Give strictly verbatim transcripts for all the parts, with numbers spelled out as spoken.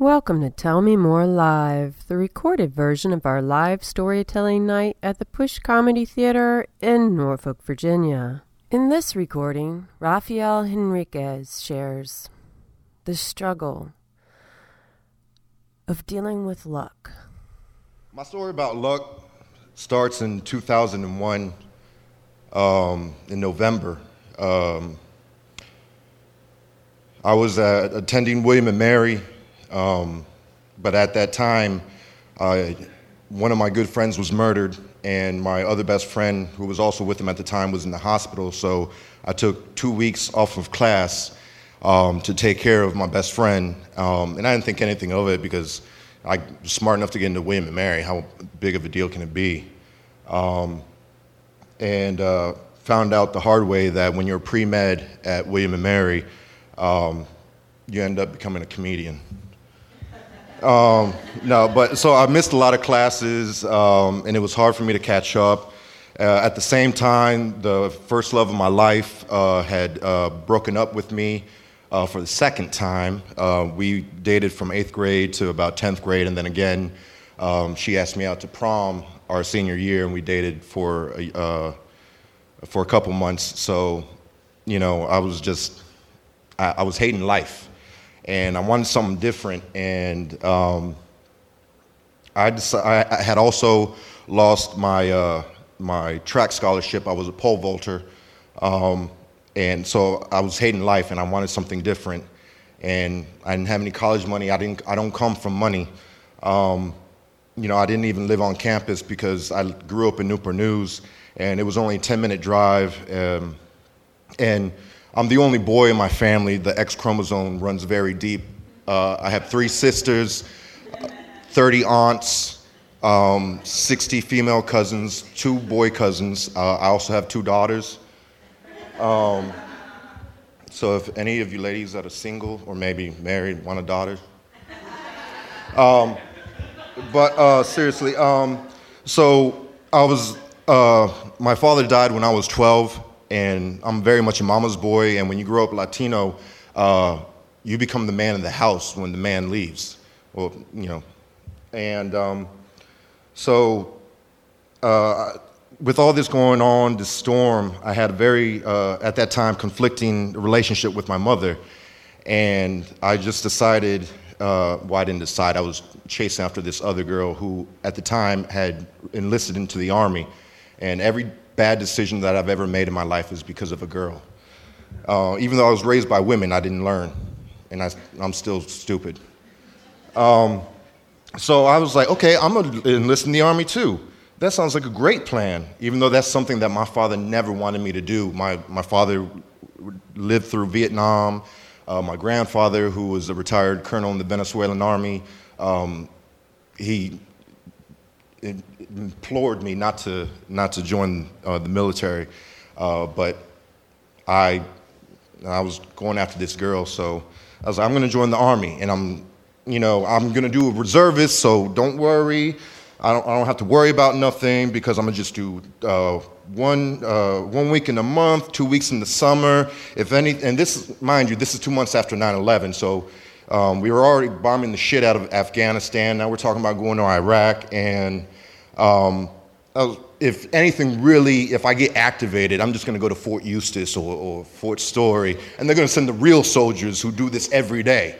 Welcome to Tell Me More Live, the recorded version of our live storytelling night at the Push Comedy Theater in Norfolk, Virginia. In this recording, Rafael Henriquez shares the struggle of dealing with luck. My story about luck starts in two thousand one, um, in November. Um, I was uh, attending William and Mary. Um, but at that time, uh, one of my good friends was murdered, and my other best friend, who was also with him at the time, was in the hospital. So I took two weeks off of class um, to take care of my best friend, um, and I didn't think anything of it because I was smart enough to get into William and Mary. How big of a deal can it be? Um, and uh, found out the hard way that when you're pre-med at William and Mary, um, you end up becoming a comedian. Um, no, but so I missed a lot of classes, um, and it was hard for me to catch up. Uh, at the same time, the first love of my life uh, had uh, broken up with me uh, for the second time. Uh, we dated from eighth grade to about tenth grade, and then again, um, she asked me out to prom our senior year, and we dated for a, uh, for a couple months. So, you know, I was just, I, I was hating life. And I wanted something different, and um, I, decided, I had also lost my uh, my track scholarship. I was a pole vaulter, um, and so I was hating life, and I wanted something different. And I didn't have any college money. I didn't. I don't come from money. Um, you know, I didn't even live on campus because I grew up in Newport News, and it was only a ten-minute drive, um, and. I'm the only boy in my family. The X chromosome runs very deep. Uh, I have three sisters, thirty aunts, um, sixty female cousins, two boy cousins. Uh, I also have two daughters. Um, so if any of you ladies that are single or maybe married want a daughter. Um, but uh, seriously, um, so I was, uh, my father died when I was twelve. And I'm very much a mama's boy, and when you grow up Latino, uh, you become the man in the house when the man leaves. Well, you know, and um, so uh, with all this going on, this storm, I had a very, uh, at that time, conflicting relationship with my mother, and I just decided, uh, well, I didn't decide, I was chasing after this other girl who, at the time, had enlisted into the Army, and every bad decision that I've ever made in my life is because of a girl. Uh, even though I was raised by women, I didn't learn, and I, I'm still stupid. Um, so I was like, okay, I'm gonna enlist in the Army too. That sounds like a great plan, even though that's something that my father never wanted me to do. My, my father lived through Vietnam. Uh, my grandfather, who was a retired colonel in the Venezuelan Army, um, he implored me not to not to join uh, the military, uh, but I I was going after this girl, so I was like, I'm going to join the Army, and I'm you know I'm going to do a reservist, so don't worry, I don't I don't have to worry about nothing because I'm gonna just do uh, one uh, one week in the month, two weeks in the summer, if any, and this mind you, this is two months after nine eleven, so. Um, we were already bombing the shit out of Afghanistan. Now we're talking about going to Iraq. And um, was, if anything really, if I get activated, I'm just going to go to Fort Eustis or, or Fort Story. And they're going to send the real soldiers who do this every day.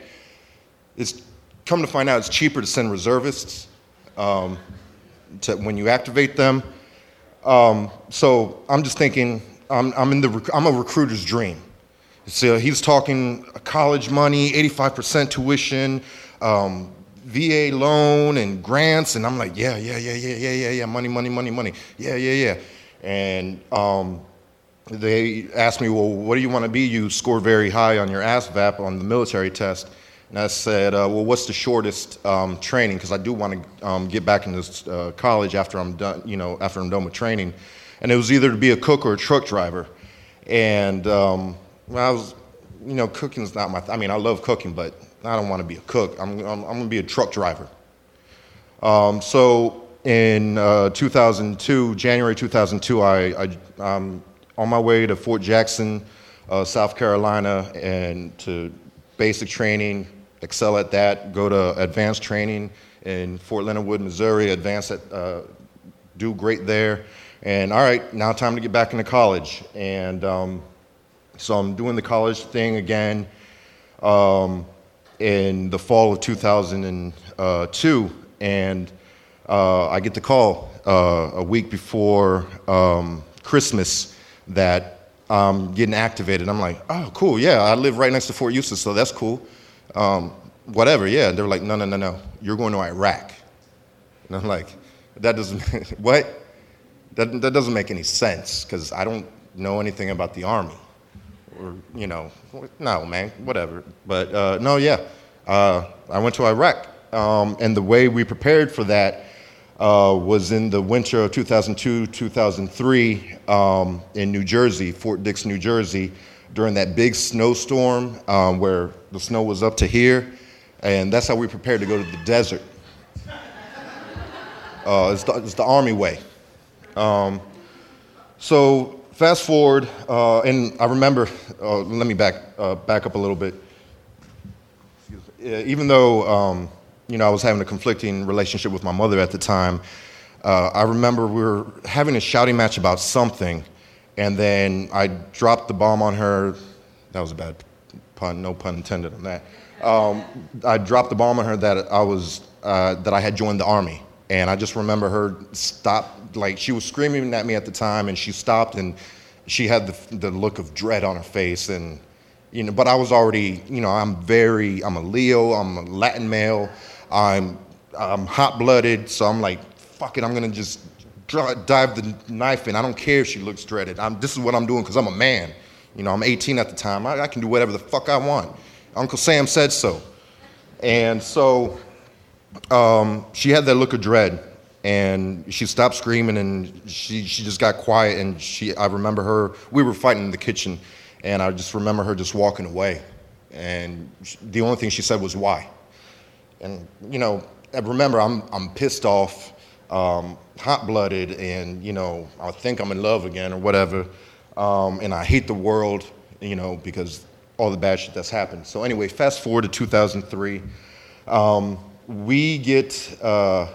It's come to find out it's cheaper to send reservists um, to, when you activate them. Um, so I'm just thinking, I'm, I'm, in the, I'm a recruiter's dream. So he's talking college money, eighty-five percent tuition, um, V A loan and grants, and I'm like, yeah, yeah, yeah, yeah, yeah, yeah, yeah, money, money, money, money, yeah, yeah, yeah. And um, they asked me, well, what do you want to be? You score very high on your ASVAB on the military test. And I said, uh, well, what's the shortest um, training? Because I do want to um, get back into uh, college after I'm done, you know, after I'm done with training. And it was either to be a cook or a truck driver. And um, I was, you know, cooking's not my. Th- I mean, I love cooking, but I don't want to be a cook. I'm, I'm, I'm gonna be a truck driver. Um, so in uh, two thousand two, January two thousand two, I, I I'm on my way to Fort Jackson, uh, South Carolina, and to basic training excel at that, go to advanced training in Fort Leonard Wood, Missouri, advance at, uh, do great there. And all right, now time to get back into college. And um, so I'm doing the college thing again um, in the fall of two thousand two. And uh, I get the call uh, a week before um, Christmas that I'm getting activated. I'm like, oh, cool, yeah, I live right next to Fort Eustis, so that's cool. Um, whatever, yeah. And they're like, no, no, no, no, you're going to Iraq. And I'm like, that doesn't, what? That, that doesn't make any sense, because I don't know anything about the Army. Or, you know, no, man, whatever. But, uh, no, yeah, uh, I went to Iraq. Um, and the way we prepared for that uh, was in the winter of two thousand two, two thousand three um, in New Jersey, Fort Dix, New Jersey, during that big snowstorm um, where the snow was up to here. And that's how we prepared to go to the desert. Uh, it's, the, it's the Army way. Um, so fast forward, uh, and I remember, uh, let me back uh, back up a little bit. Even though, um, you know, I was having a conflicting relationship with my mother at the time, uh, I remember we were having a shouting match about something, and then I dropped the bomb on her. That was a bad pun, no pun intended on that. Um, I dropped the bomb on her that I was, uh, that I had joined the Army. And I just remember her stop, like she was screaming at me at the time, and she stopped, and she had the, the look of dread on her face. And, you know, but I was already, you know, I'm very, I'm a Leo, I'm a Latin male, I'm I'm hot-blooded, so I'm like, fuck it, I'm gonna just dive the knife in. I don't care if she looks dreaded. I'm, this is what I'm doing because I'm a man. You know, I'm eighteen at the time. I, I can do whatever the fuck I want. Uncle Sam said so. And so... Um, she had that look of dread, and she stopped screaming, and she, she just got quiet, and she, I remember her, we were fighting in the kitchen, and I just remember her just walking away, and she, the only thing she said was, why? And, you know, I remember I'm, I'm pissed off, um, hot-blooded, and, you know, I think I'm in love again or whatever, um, and I hate the world, you know, because all the bad shit that's happened. So anyway, fast forward to two thousand three, um, we get, uh,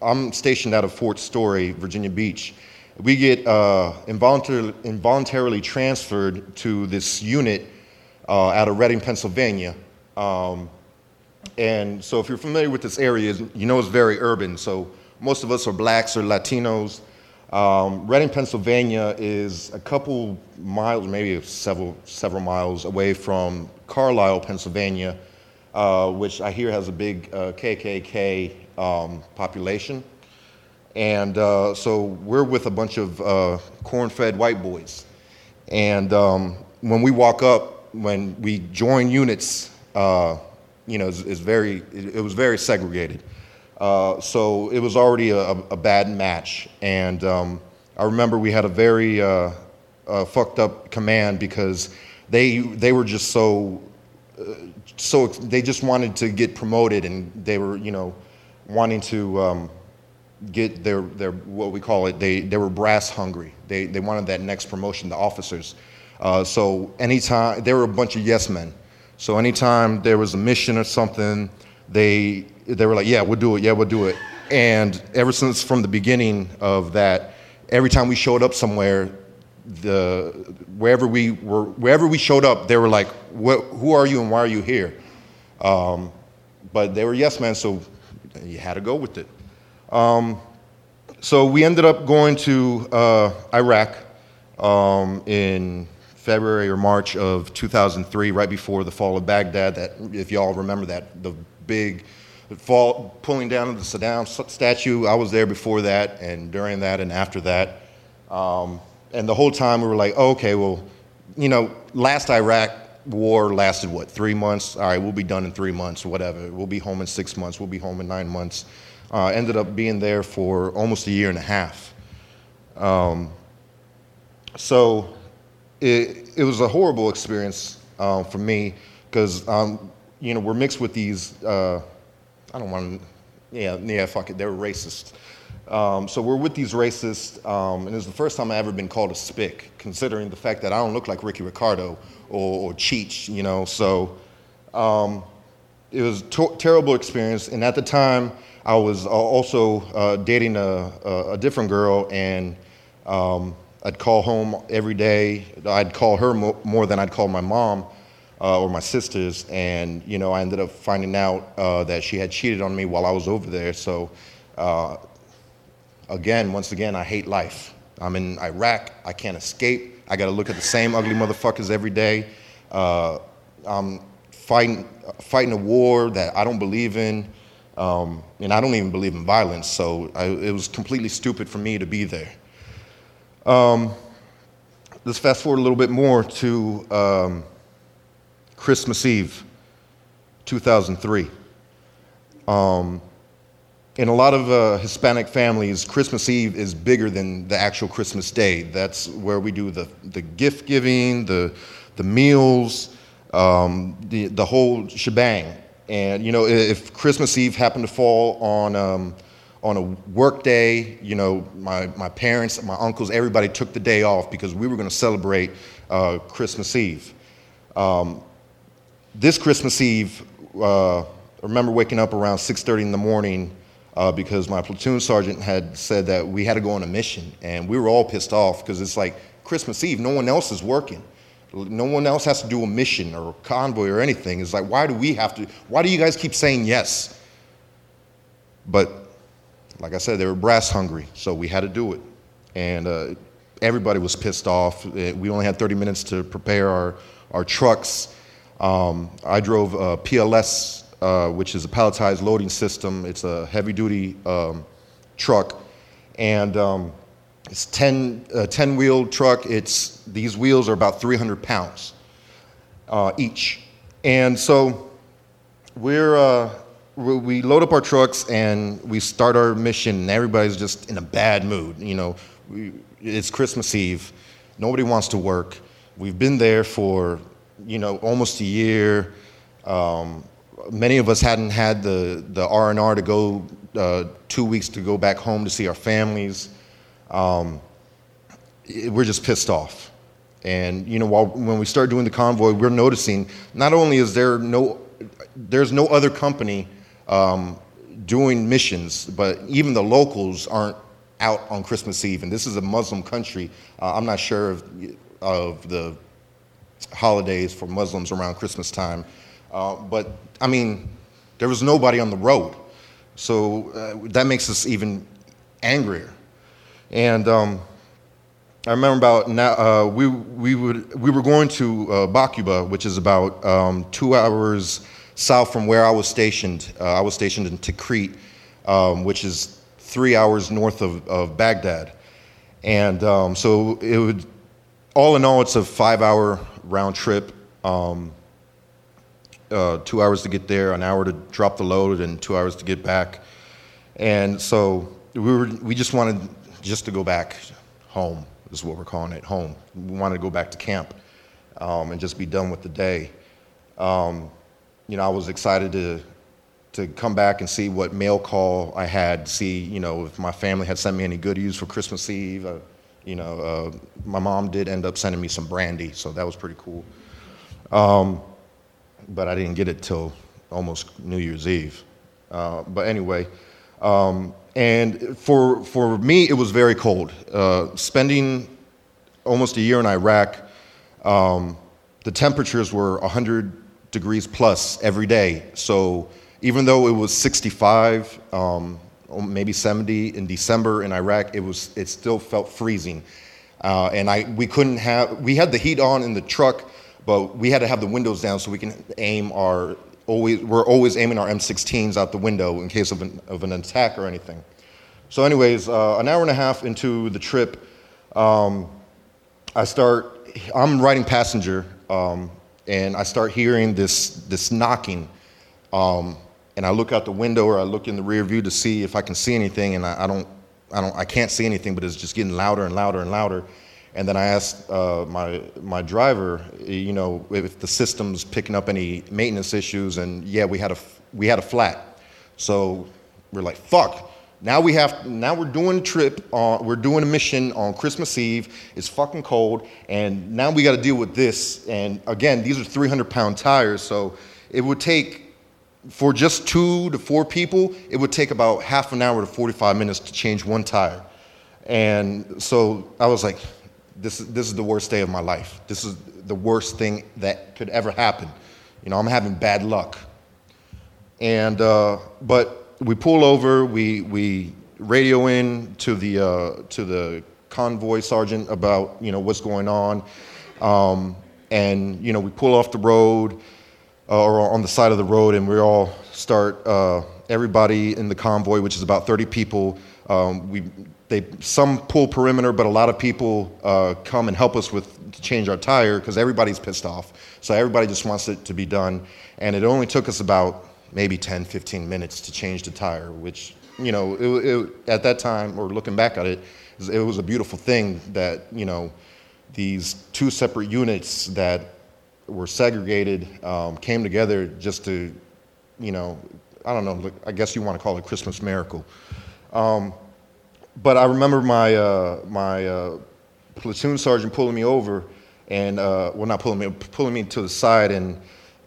I'm stationed out of Fort Story, Virginia Beach. We get uh, involuntarily, involuntarily transferred to this unit uh, out of Reading, Pennsylvania. Um, and so if you're familiar with this area, you know it's very urban. So most of us are blacks or Latinos. Um, Reading, Pennsylvania is a couple miles, maybe several, several miles away from Carlisle, Pennsylvania. Uh, which I hear has a big uh, K K K um, population. And uh, so we're with a bunch of uh, corn-fed white boys. And um, when we walk up, when we join units, uh, you know, it's, it's very, it, it was very segregated. Uh, so it was already a, a bad match. And um, I remember we had a very uh, uh, fucked up command because they they were just so... Uh, so they just wanted to get promoted, and they were, you know, wanting to um, get their, their, what we call it, they, they were brass hungry. They they wanted that next promotion, the officers. Uh, so anytime, they were a bunch of yes men. So anytime there was a mission or something, they they were like, yeah, we'll do it, yeah, we'll do it. And ever since from the beginning of that, every time we showed up somewhere, The wherever we were, wherever we showed up, they were like, what, "Who are you and why are you here?" Um, but they were yes men, so you had to go with it. Um, so we ended up going to uh, Iraq um, in February or March of two thousand three, right before the fall of Baghdad. That, if y'all remember that, the big fall, pulling down of the Saddam statue. I was there before that, and during that, and after that. Um, And the whole time we were like, oh, okay, well, you know, last Iraq war lasted, what, three months? All right, we'll be done in three months, whatever. We'll be home in six months. We'll be home in nine months. Uh, ended up being there for almost a year and a half. Um, so it, it was a horrible experience uh, for me because, um, you know, we're mixed with these, uh, I don't want to, yeah, yeah, fuck it, they were racist. Um, so we're with these racists, um, and it's the first time I've ever been called a spick, considering the fact that I don't look like Ricky Ricardo or, or Cheech, you know. So um, it was a terrible experience. And at the time, I was also uh, dating a, a different girl, and um, I'd call home every day. I'd call her mo more than I'd call my mom uh, or my sisters. And, you know, I ended up finding out uh, that she had cheated on me while I was over there. So, uh, again, once again, I hate life. I'm in Iraq. I can't escape. I got to look at the same ugly motherfuckers every day. Uh, I'm fighting, fighting a war that I don't believe in. Um, and I don't even believe in violence, so I, it was completely stupid for me to be there. Um, let's fast forward a little bit more to um, Christmas Eve, two thousand three. Um, in a lot of uh, Hispanic families, Christmas Eve is bigger than the actual Christmas Day. That's where we do the, the gift giving, the, the meals, um, the, the whole shebang. And, you know, if Christmas Eve happened to fall on um, on a work day, you know, my, my parents, my uncles, everybody took the day off because we were going to celebrate uh, Christmas Eve. Um, this Christmas Eve, uh, I remember waking up around six thirty in the morning uh, because my platoon sergeant had said that we had to go on a mission. And we were all pissed off because it's like Christmas Eve, no one else is working. No one else has to do a mission or a convoy or anything. It's like, why do we have to, why do you guys keep saying yes? But like I said, they were brass hungry, so we had to do it. And uh, everybody was pissed off. We only had thirty minutes to prepare our, our trucks. Um, I drove a P L S, uh, which is a palletized loading system. It's a heavy-duty um, truck. And... Um, It's ten, a ten-wheel truck. It's, these wheels are about three hundred pounds uh, each. And so we're, uh, we load up our trucks and we start our mission, and everybody's just in a bad mood. You know, we, it's Christmas Eve. Nobody wants to work. We've been there for, you know, almost a year. Um, many of us hadn't had the, the R and R to go, uh, two weeks to go back home to see our families. Um, it, we're just pissed off. And, you know, while, when we start doing the convoy, we're noticing not only is there no, there's no other company um, doing missions, but even the locals aren't out on Christmas Eve. And this is a Muslim country. Uh, I'm not sure of, of the holidays for Muslims around Christmas time. Uh, but, I mean, there was nobody on the road. So uh, that makes us even angrier. And um, I remember about now uh, we we would we were going to uh, Bakuba, which is about um, two hours south from where I was stationed. Uh, I was stationed in Tikrit, um, which is three hours north of, of Baghdad. And um, so it would, all in all, it's a five-hour round trip. Um, uh, two hours to get there, an hour to drop the load, and two hours to get back. And so we were we just wanted. Just to go back home, is what we're calling it, home. We wanted to go back to camp um, and just be done with the day. Um, you know, I was excited to to come back and see what mail call I had, see, you know, if my family had sent me any goodies for Christmas Eve. Uh, you know, uh, my mom did end up sending me some brandy, so that was pretty cool. Um, but I didn't get it till almost New Year's Eve. Uh, but anyway... Um, And for for me, it was very cold. Uh, spending almost a year in Iraq, um, the temperatures were one hundred degrees plus every day. So even though it was sixty-five, um, maybe seventy in December in Iraq, it was it still felt freezing. Uh, and I we couldn't have we had the heat on in the truck, but we had to have the windows down so we can aim our. Always, we're always aiming our M sixteens out the window in case of an, of an attack or anything. So anyways, uh, an hour and a half into the trip, um, I start, I'm riding passenger, um, and I start hearing this, this knocking. Um, and I look out the window, or I look in the rear view to see if I can see anything, and I, I don't, I don't, I can't see anything, but it's just getting louder and louder and louder. And then I asked uh, my my driver, you know, if the system's picking up any maintenance issues. And yeah, we had a we had a flat, so we're like, fuck. Now we have now we're doing a trip on we're doing a mission on Christmas Eve. It's fucking cold, and now we got to deal with this. And again, these are three hundred pound tires, so it would take for just two to four people, it would take about half an hour to forty-five minutes to change one tire. And so I was like, this is, this is the worst day of my life. This is the worst thing that could ever happen. You know, I'm having bad luck. And, uh, but we pull over, we, we radio in to the, uh, to the convoy sergeant about, you know, what's going on. Um, and, you know, we pull off the road uh, or on the side of the road, and we all start, uh, everybody in the convoy, which is about thirty people, um, we, they, some pull perimeter, but a lot of people uh, come and help us with to change our tire because everybody's pissed off. So everybody just wants it to be done. And it only took us about maybe ten, fifteen minutes to change the tire, which, you know, it, it, at that time, or looking back at it, it was a beautiful thing that, you know, these two separate units that were segregated um, came together just to, you know, I don't know, I guess you want to call it a Christmas miracle. Um, but I remember my uh, my uh, platoon sergeant pulling me over, and, uh, well, not pulling me, pulling me to the side, and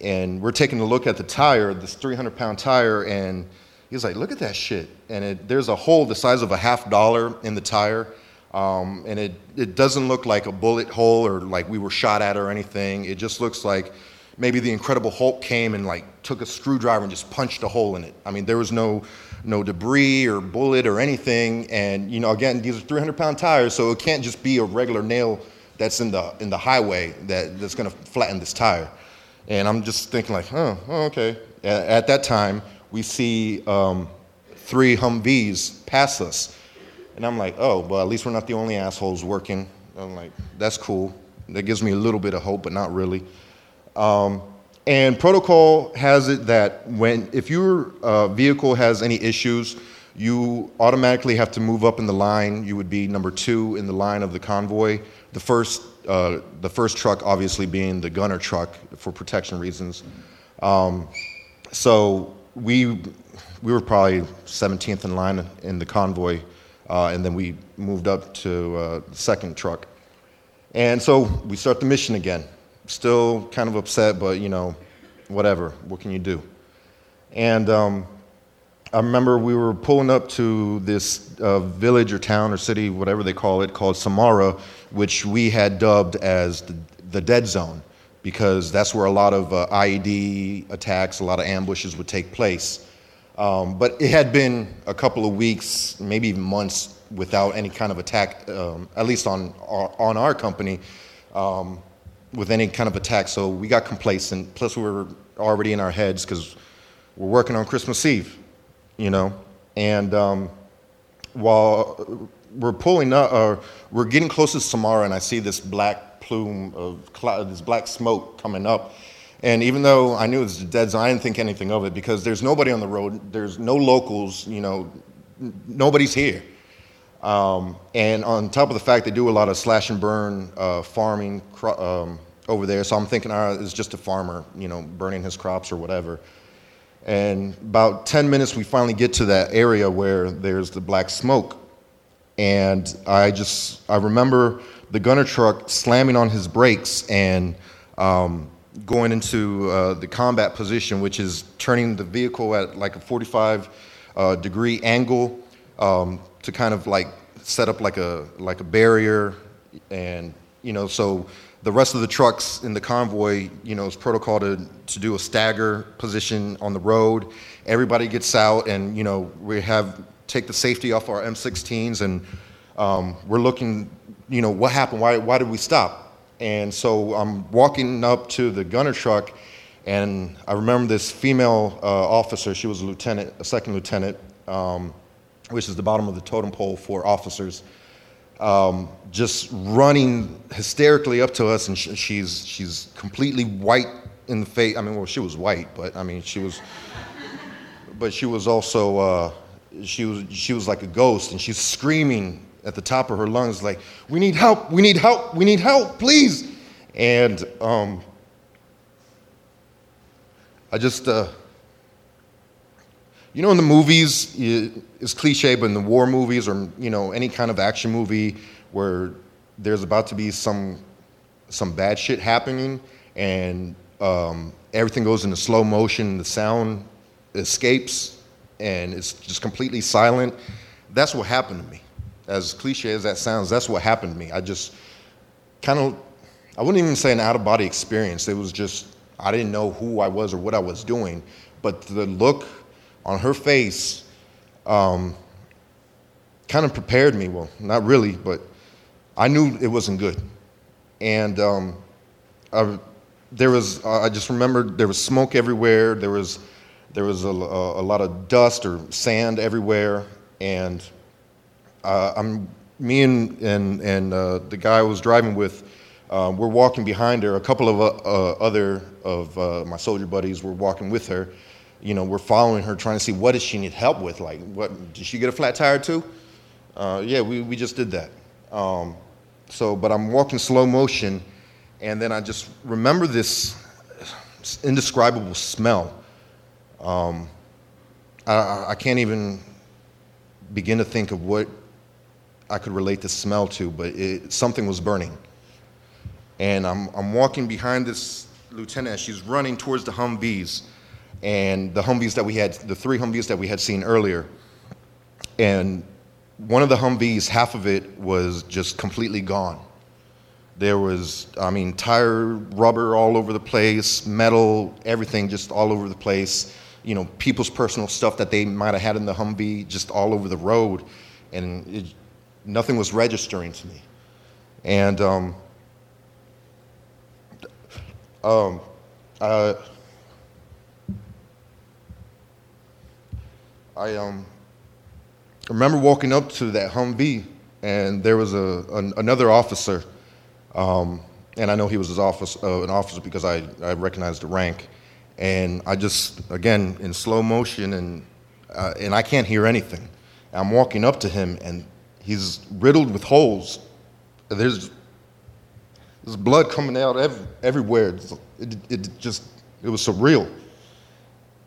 and we're taking a look at the tire, this three hundred pound tire, and he was like, look at that shit. And it, there's a hole the size of a half dollar in the tire, um, and it, it doesn't look like a bullet hole or like we were shot at or anything. It just looks like maybe the Incredible Hulk came and like took a screwdriver and just punched a hole in it. I mean, there was no no debris or bullet or anything. And, you know, again, these are three hundred pound tires, so it can't just be a regular nail that's in the in the highway that, that's going to flatten this tire. And I'm just thinking like, oh, oh okay. At that time, we see um, three Humvees pass us. And I'm like, oh, well, at least we're not the only assholes working. I'm like, that's cool. That gives me a little bit of hope, but not really. Um, and protocol has it that when, if your uh, vehicle has any issues, you automatically have to move up in the line. You would be number two in the line of the convoy. The first, uh, the first truck, obviously, being the gunner truck for protection reasons. Um, so we we were probably seventeenth in line in the convoy, uh, and then we moved up to uh, the second truck. And so we start the mission again. Still kind of upset, but, you know, whatever. What can you do? And um, I remember we were pulling up to this uh, village or town or city, whatever they call it, called Samara, which we had dubbed as the, the dead zone, because that's where a lot of uh, I E D attacks, a lot of ambushes would take place. Um, but it had been a couple of weeks, maybe even months, without any kind of attack, um, at least on our, on our company, um, with any kind of attack. So we got complacent, plus we were already in our heads because we're working on Christmas Eve, you know? And um, while we're pulling up, or we're getting close to Samara, and I see this black plume of cloud, this black smoke coming up. And even though I knew it was the dead zone, I didn't think anything of it because there's nobody on the road, there's no locals, you know, n- nobody's here. Um, and on top of the fact, they do a lot of slash and burn uh, farming cro- um, over there. So I'm thinking, oh, it's just a farmer, you know, burning his crops or whatever. And about ten minutes, we finally get to that area where there's the black smoke. And I just, I remember the gunner truck slamming on his brakes and um, going into uh, the combat position, which is turning the vehicle at like a forty-five uh, degree angle. Um, to kind of like set up like a like a barrier, and you know, so the rest of the trucks in the convoy, you know, it's protocol to to do a stagger position on the road. Everybody gets out, and you know, we have take the safety off our M sixteens, and um, we're looking, you know, what happened? Why why did we stop? And so I'm walking up to the gunner truck, and I remember this female uh, officer. She was a lieutenant, a second lieutenant. Um, which is the bottom of the totem pole for officers, um, just running hysterically up to us, and sh- she's she's completely white in the face. I mean, well, she was white, but I mean, she was, but she was also uh, she was she was like a ghost, and she's screaming at the top of her lungs, like, "We need help! We need help! We need help! Please!" And um, I just. Uh, You know, in the movies, it's cliche, but in the war movies or, you know, any kind of action movie where there's about to be some some bad shit happening and um, everything goes into slow motion, the sound escapes and it's just completely silent. That's what happened to me. As cliche as that sounds, that's what happened to me. I just kind of, I wouldn't even say an out-of-body experience. It was just, I didn't know who I was or what I was doing. But the look on her face um, kind of prepared me. Well, not really, but I knew it wasn't good. And um, I, there was, I just remembered there was smoke everywhere. There was, there was a, a, a lot of dust or sand everywhere. And uh, I'm, me and and, and uh, the guy I was driving with, Uh, we're walking behind her. A couple of uh, uh, other of uh, my soldier buddies were walking with her. You know, we're following her, trying to see what does she need help with. Like, what did she get a flat tire too? Uh, yeah, we, we just did that. Um, so, but I'm walking slow motion, and then I just remember this indescribable smell. Um, I, I can't even begin to think of what I could relate the smell to, but it, something was burning. And I'm I'm walking behind this lieutenant as she's running towards the Humvees, and the Humvees that we had, the three Humvees that we had seen earlier. And one of the Humvees, half of it was just completely gone. There was, I mean, tire rubber all over the place, metal, everything just all over the place. You know, people's personal stuff that they might have had in the Humvee just all over the road, and it, nothing was registering to me. And um, Um, uh, I um, remember walking up to that Humvee, and there was a an, another officer, um, and I know he was his office, uh, an officer because I, I recognized the rank, and I just, again, in slow motion, and uh, and I can't hear anything. I'm walking up to him, and he's riddled with holes. There's There's blood coming out every, everywhere. It, it just, it was surreal.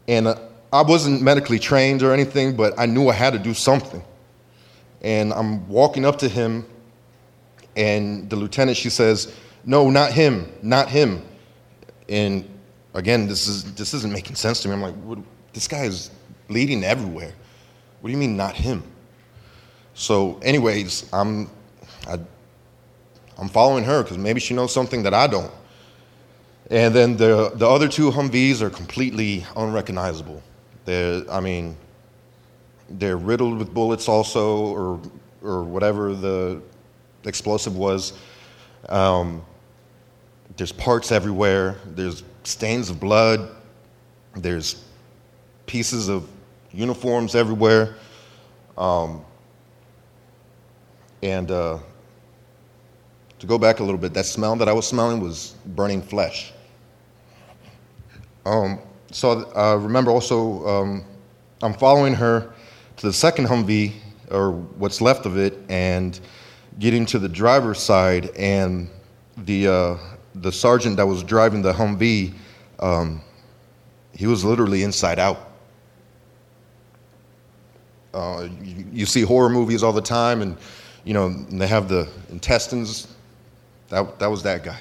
And uh, I wasn't medically trained or anything, but I knew I had to do something. And I'm walking up to him, and the lieutenant, she says, "No, not him, not him." And again, this is this isn't making sense to me. I'm like, what, this guy is bleeding everywhere. What do you mean, not him? So, anyways, I'm, I. I'm following her because maybe she knows something that I don't. And then the the other two Humvees are completely unrecognizable. They're, I mean, they're riddled with bullets also, or or whatever the explosive was. Um, there's parts everywhere. There's stains of blood. There's pieces of uniforms everywhere. Um, and... Uh, To go back a little bit, that smell that I was smelling was burning flesh. Um, so I uh, remember also, um, I'm following her to the second Humvee, or what's left of it, and getting to the driver's side, and the uh, the sergeant that was driving the Humvee, um, he was literally inside out. Uh, you, you see horror movies all the time, and you know, and they have the intestines. That that was that guy.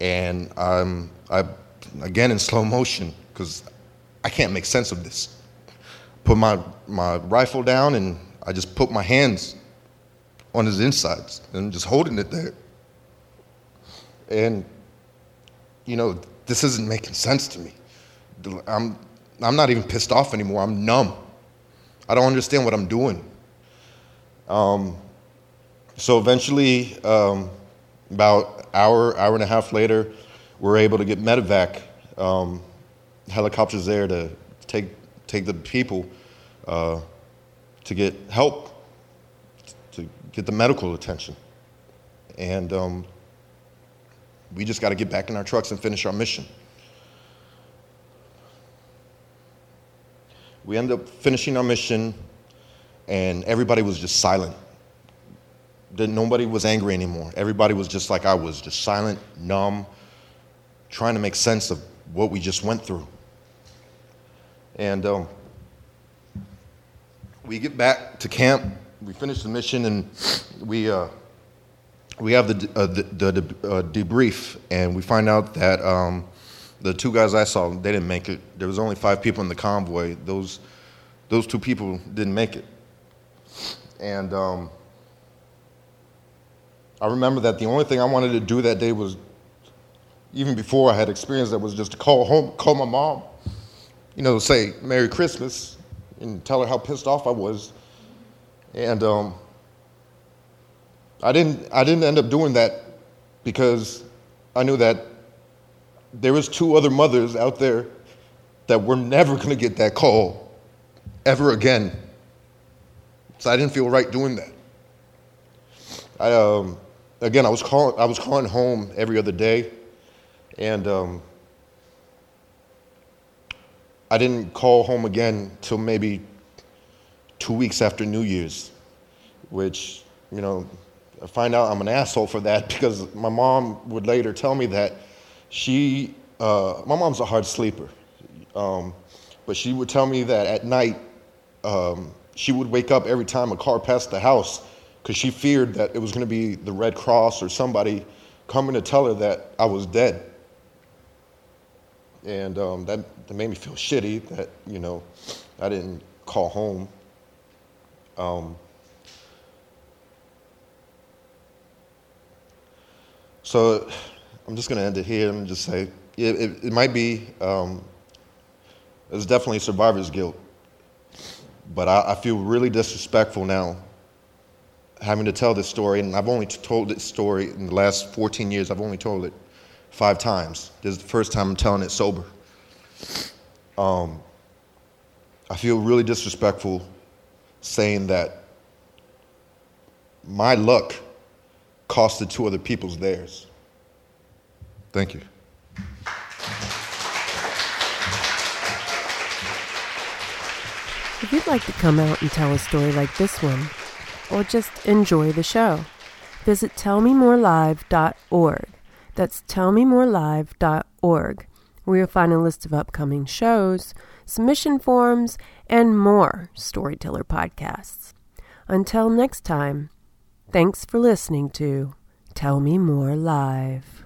And I'm, I, again, in slow motion, because I can't make sense of this. Put my, my rifle down, and I just put my hands on his insides and just holding it there. And, you know, this isn't making sense to me. I'm, I'm not even pissed off anymore. I'm numb. I don't understand what I'm doing. Um... So eventually, um, about hour, hour and a half later, we're able to get Medevac um, helicopters there to take take the people uh, to get help, to get the medical attention. And um, we just got to get back in our trucks and finish our mission. We ended up finishing our mission, and everybody was just silent. That nobody was angry anymore. Everybody was just like I was, just silent, numb, trying to make sense of what we just went through. And um, we get back to camp. We finish the mission, and we uh, we have the uh, the, the uh, debrief, and we find out that um, the two guys I saw, they didn't make it. There was only five people in the convoy. Those those two people didn't make it. And um, I remember that the only thing I wanted to do that day was, even before I had experienced that, was just to call home, call my mom, you know, say Merry Christmas and tell her how pissed off I was. And um, I didn't I didn't end up doing that because I knew that there was two other mothers out there that were never going to get that call ever again. So I didn't feel right doing that. I um, again I was calling I was calling home every other day, and um, I didn't call home again till maybe two weeks after New Year's, which, you know, I find out I'm an asshole for that because my mom would later tell me that she, uh, my mom's a hard sleeper, um, but she would tell me that at night um, she would wake up every time a car passed the house because she feared that it was going to be the Red Cross or somebody coming to tell her that I was dead. And um, that, that made me feel shitty that, you know, I didn't call home. Um, so I'm just going to end it here and just say it, it, it might be, um, it's definitely survivor's guilt, but I, I feel really disrespectful now having to tell this story, and I've only told this story in the last fourteen years. I've only told it five times. This is the first time I'm telling it sober. Um, I feel really disrespectful saying that my luck costed two other people's theirs. Thank you. If you'd like to come out and tell a story like this one, or just enjoy the show, visit tell me more live dot org. That's tell me more live dot org, where you'll find a list of upcoming shows, submission forms, and more storyteller podcasts. Until next time, thanks for listening to Tell Me More Live.